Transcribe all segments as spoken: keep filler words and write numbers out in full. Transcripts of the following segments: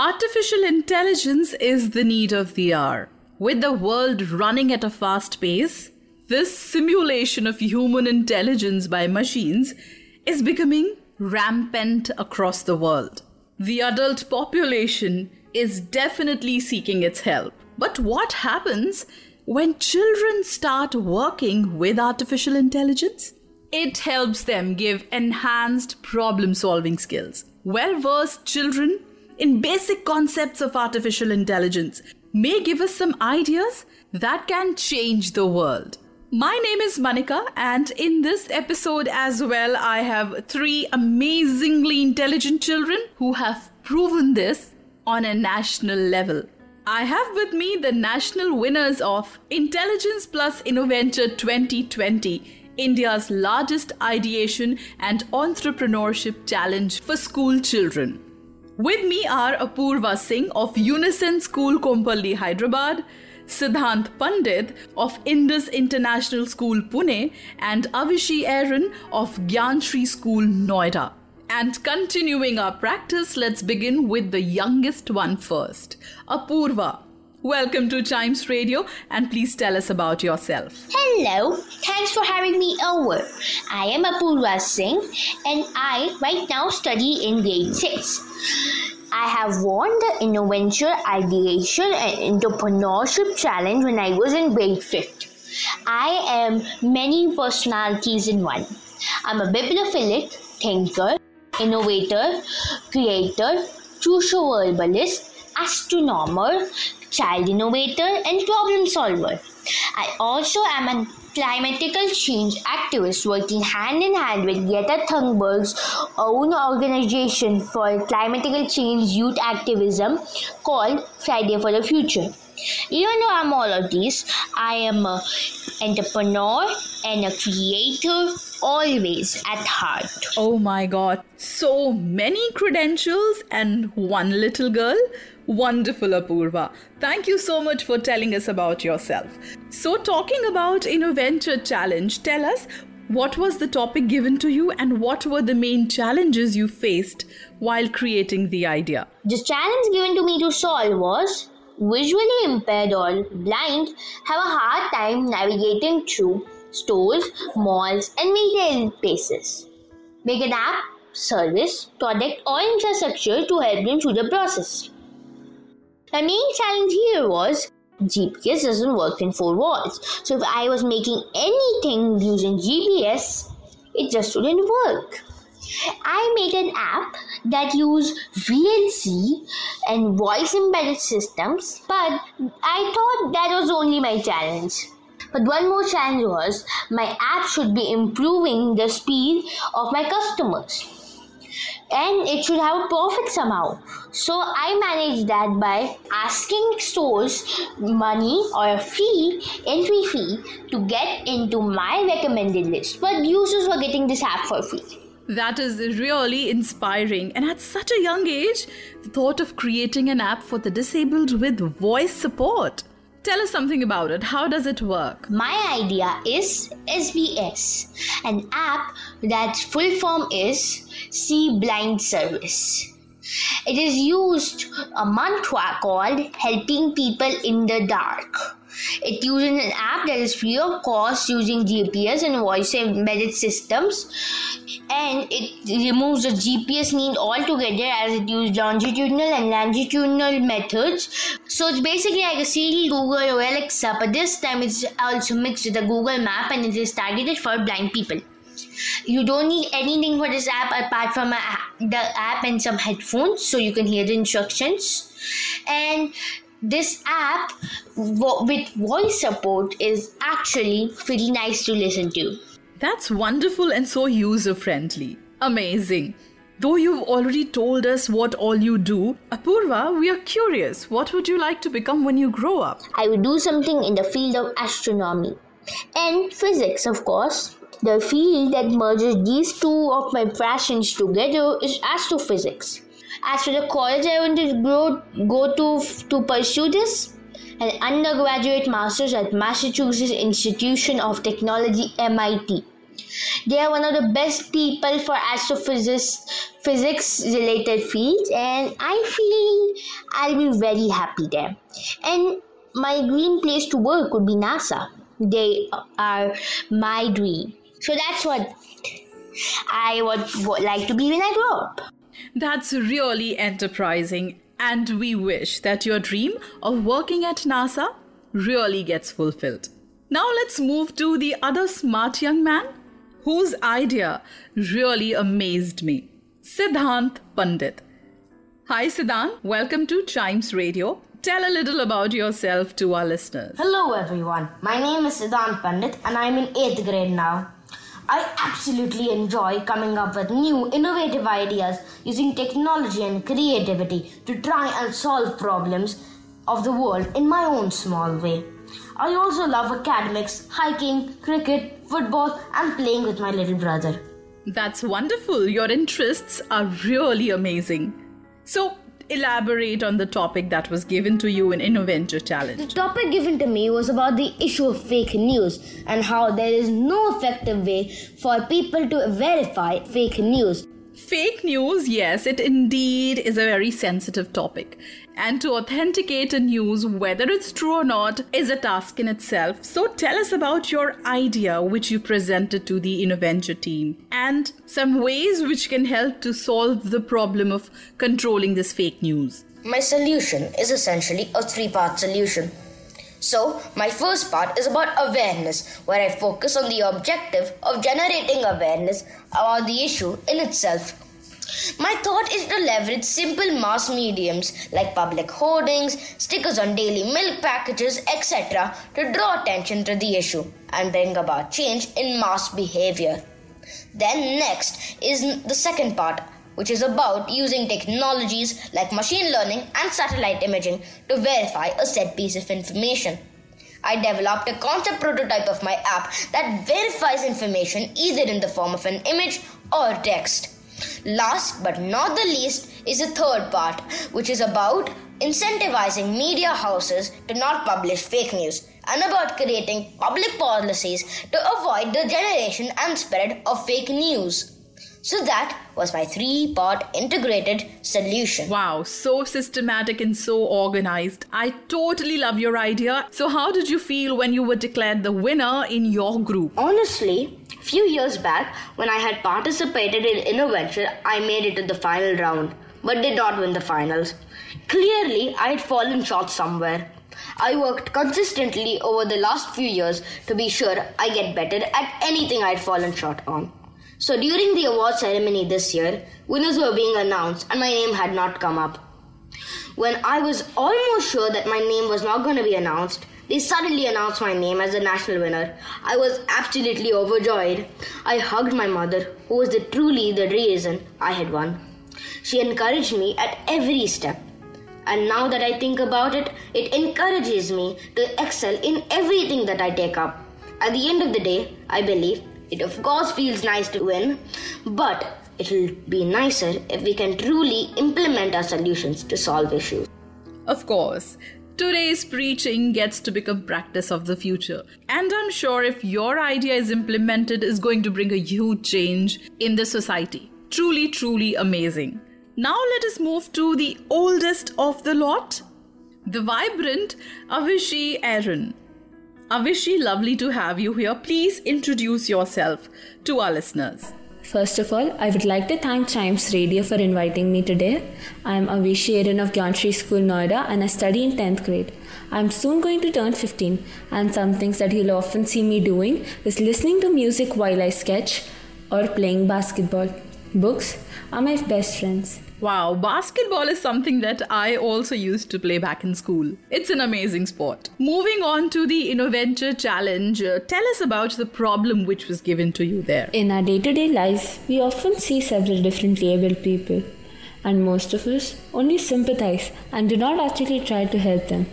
Artificial intelligence is the need of the hour. With the world running at a fast pace, this simulation of human intelligence by machines is becoming rampant across the world. The adult population is definitely seeking its help. But what happens when children start working with artificial intelligence? It helps them give enhanced problem-solving skills. Well-versed children in basic concepts of artificial intelligence may give us some ideas that can change the world. My name is Manika, and in this episode as well, I have three amazingly intelligent children who have proven this on a national level. I have with me the national winners of Intelligence Plus Innoventure twenty twenty, India's largest ideation and entrepreneurship challenge for school children. With me are Apurva Singh of Unison School Kompalli, Hyderabad, Siddhant Pandit of Indus International School, Pune, and Avishi Arun of Gyanshri School, Noida. And continuing our practice, let's begin with the youngest one first. Apurva, welcome to Chimes Radio, and please tell us about yourself. Hello, thanks for having me over. I am Apurva Singh and I right now study in grade six. I have won the Innoventure Ideation and Entrepreneurship Challenge when I was in grade fifth. I am many personalities in one. I'm a bibliophilic, thinker, innovator, creator, socioverbalist, astronomer, child innovator and problem solver. I also am a climatical change activist working hand in hand with Greta Thunberg's own organization for climatical change youth activism called Friday for the Future. Even though I'm all of these, I am an entrepreneur and a creator, always at heart. Oh my God, so many credentials and one little girl. Wonderful, Apurva. Thank you so much for telling us about yourself. So talking about Innoventure Challenge, tell us what was the topic given to you and what were the main challenges you faced while creating the idea? The challenge given to me to solve was visually impaired or blind have a hard time navigating through stores, malls and retail places. Make an app, service, product or infrastructure to help them through the process. My main challenge here was G P S doesn't work in four walls. So if I was making anything using G P S, it just wouldn't work. I made an app that used V L C and voice embedded systems, but I thought that was only my challenge. But one more challenge was my app should be improving the speed of my customers. And it should have a profit somehow. So I managed that by asking stores money or a fee, entry fee, to get into my recommended list. But users were getting this app for free. That is really inspiring. And at such a young age, the thought of creating an app for the disabled with voice support. Tell us something about it. How does it work? My idea is S B S, an app that's full form is See Blind Service. It is used a mantra called helping people in the dark. It uses an app that is free of cost using G P S and voice embedded systems, and it removes the G P S need altogether as it uses longitudinal and longitudinal methods. So it's basically like a Siri, Google or Alexa, but this time it's also mixed with a Google map and it is targeted for blind people. You don't need anything for this app apart from a, the app and some headphones so you can hear the instructions. And this app wo- with voice support is actually pretty nice to listen to. That's wonderful and so user-friendly. Amazing. Though you've already told us what all you do, Apurva, we are curious. What would you like to become when you grow up? I would do something in the field of astronomy and physics, of course. The field that merges these two of my passions together is astrophysics. As for the college I want to grow, go to to pursue this, an undergraduate master's at Massachusetts Institute of Technology, M I T. They are one of the best people for astrophysics physics related fields, and I feel I'll be very happy there. And my dream place to work would be NASA. They are my dream. So that's what I would, would like to be when I grow up. That's really enterprising, and we wish that your dream of working at NASA really gets fulfilled. Now let's move to the other smart young man whose idea really amazed me, Siddhant Pandit. Hi Siddhant, welcome to Chimes Radio. Tell a little about yourself to our listeners. Hello everyone, my name is Siddhant Pandit and I'm in eighth grade now. I absolutely enjoy coming up with new innovative ideas using technology and creativity to try and solve problems of the world in my own small way. I also love academics, hiking, cricket, football, and playing with my little brother. That's wonderful. Your interests are really amazing. So, elaborate on the topic that was given to you in Innoventure Challenge. The topic given to me was about the issue of fake news and how there is no effective way for people to verify fake news. Fake news, yes, it indeed is a very sensitive topic. And to authenticate a news, whether it's true or not, is a task in itself. So tell us about your idea which you presented to the Innoventure team and some ways which can help to solve the problem of controlling this fake news. My solution is essentially a three-part solution. So, my first part is about awareness, where I focus on the objective of generating awareness about the issue in itself. My thought is to leverage simple mass mediums like public hoardings, stickers on daily milk packages, et cetera to draw attention to the issue and bring about change in mass behavior. Then next is the second part, which is about using technologies like machine learning and satellite imaging to verify a said piece of information. I developed a concept prototype of my app that verifies information either in the form of an image or text. Last but not the least is the third part, which is about incentivizing media houses to not publish fake news and about creating public policies to avoid the generation and spread of fake news. So that was my three-part integrated solution. Wow, so systematic and so organized. I totally love your idea. So how did you feel when you were declared the winner in your group? Honestly, a few years back, when I had participated in Innoventure, I made it to the final round, but did not win the finals. Clearly, I had fallen short somewhere. I worked consistently over the last few years to be sure I get better at anything I had fallen short on. So during the award ceremony this year, winners were being announced and my name had not come up. When I was almost sure that my name was not going to be announced, they suddenly announced my name as the national winner. I was absolutely overjoyed. I hugged my mother, who was the, truly the reason I had won. She encouraged me at every step. And now that I think about it, it encourages me to excel in everything that I take up. At the end of the day, I believe, it of course feels nice to win, but it'll be nicer if we can truly implement our solutions to solve issues. Of course, today's preaching gets to become practice of the future. And I'm sure if your idea is implemented, it's going to bring a huge change in the society. Truly, truly amazing. Now let us move to the oldest of the lot, the vibrant Avishi Arun. Avishi, lovely to have you here. Please introduce yourself to our listeners. First of all, I would like to thank Chimes Radio for inviting me today. I am Avishi Arun of Gyanshri School, Noida, and I study in tenth grade. I am soon going to turn fifteen, and some things that you'll often see me doing is listening to music while I sketch or playing basketball. Books are my best friends. Wow, basketball is something that I also used to play back in school. It's an amazing sport. Moving on to the Innoventure Challenge, uh, tell us about the problem which was given to you there. In our day-to-day lives, we often see several differently abled people, and most of us only sympathize and do not actually try to help them.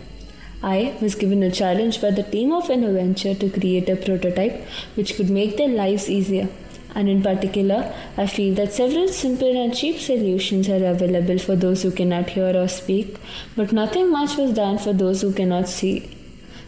I was given a challenge by the team of Innoventure to create a prototype which could make their lives easier. And in particular, I feel that several simple and cheap solutions are available for those who cannot hear or speak, but nothing much was done for those who cannot see.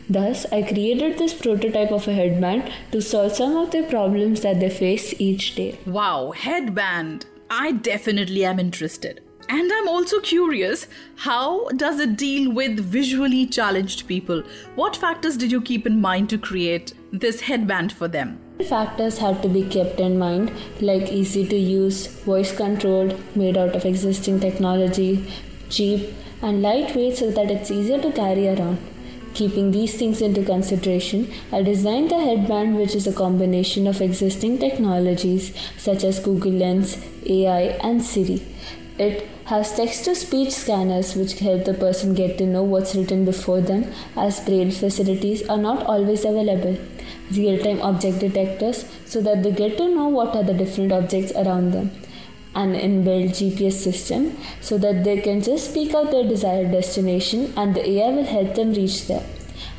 Thus, I created this prototype of a headband to solve some of the problems that they face each day. Wow, headband! I definitely am interested. And I'm also curious, how does it deal with visually challenged people? What factors did you keep in mind to create this headband for them? Factors had to be kept in mind, like easy to use, voice controlled, made out of existing technology, cheap, and lightweight so that it's easier to carry around. Keeping these things into consideration, I designed the headband which is a combination of existing technologies such as Google Lens, A I, and Siri. It has text-to-speech scanners which help the person get to know what's written before them, as braille facilities are not always available. Real-time object detectors so that they get to know what are the different objects around them, an inbuilt G P S system so that they can just pick out their desired destination and the A I will help them reach there.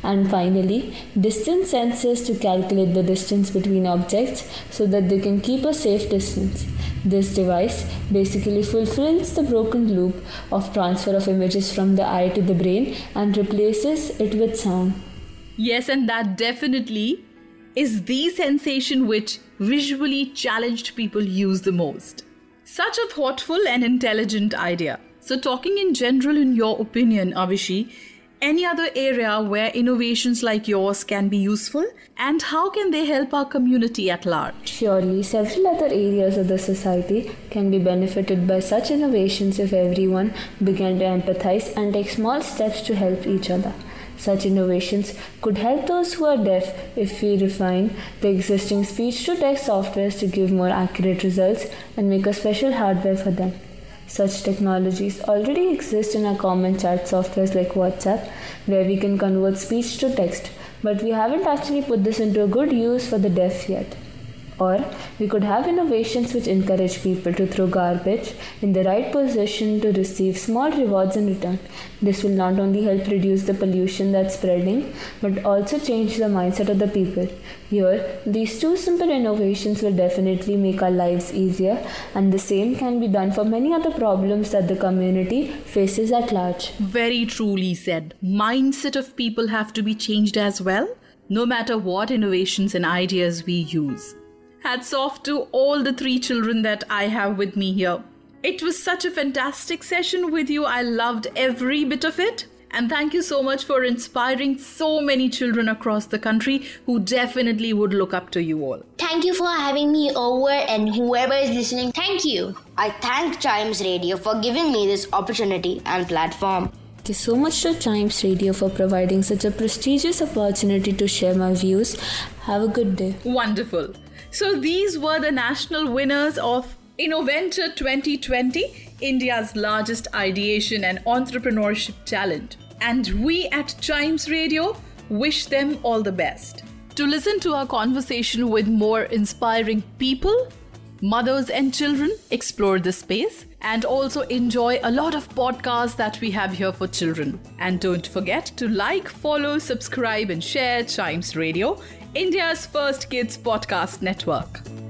And finally, distance sensors to calculate the distance between objects so that they can keep a safe distance. This device basically fulfills the broken loop of transfer of images from the eye to the brain and replaces it with sound. Yes, and that definitely is the sensation which visually challenged people use the most. Such a thoughtful and intelligent idea. So talking in general, in your opinion, Avishi, any other area where innovations like yours can be useful, and how can they help our community at large? Surely, several other areas of the society can be benefited by such innovations if everyone began to empathize and take small steps to help each other. Such innovations could help those who are deaf if we refine the existing speech-to-text softwares to give more accurate results and make a special hardware for them. Such technologies already exist in our common chat softwares like WhatsApp, where we can convert speech to text, but we haven't actually put this into a good use for the deaf yet. Or we could have innovations which encourage people to throw garbage in the right position to receive small rewards in return. This will not only help reduce the pollution that's spreading, but also change the mindset of the people. Here, these two simple innovations will definitely make our lives easier, and the same can be done for many other problems that the community faces at large. Very truly said. Mindset of people have to be changed as well, no matter what innovations and ideas we use. Hats off to all the three children that I have with me here. It was such a fantastic session with you. I loved every bit of it. And thank you so much for inspiring so many children across the country who definitely would look up to you all. Thank you for having me over, and whoever is listening, thank you. I thank Chimes Radio for giving me this opportunity and platform. Thank you so much to Chimes Radio for providing such a prestigious opportunity to share my views. Have a good day. Wonderful. So these were the national winners of Innoventure twenty twenty, India's largest ideation and entrepreneurship challenge. And we at Chimes Radio wish them all the best. To listen to our conversation with more inspiring people, mothers and children, explore this space and also enjoy a lot of podcasts that we have here for children. And don't forget to like, follow, subscribe and share Chimes Radio, India's first kids podcast network.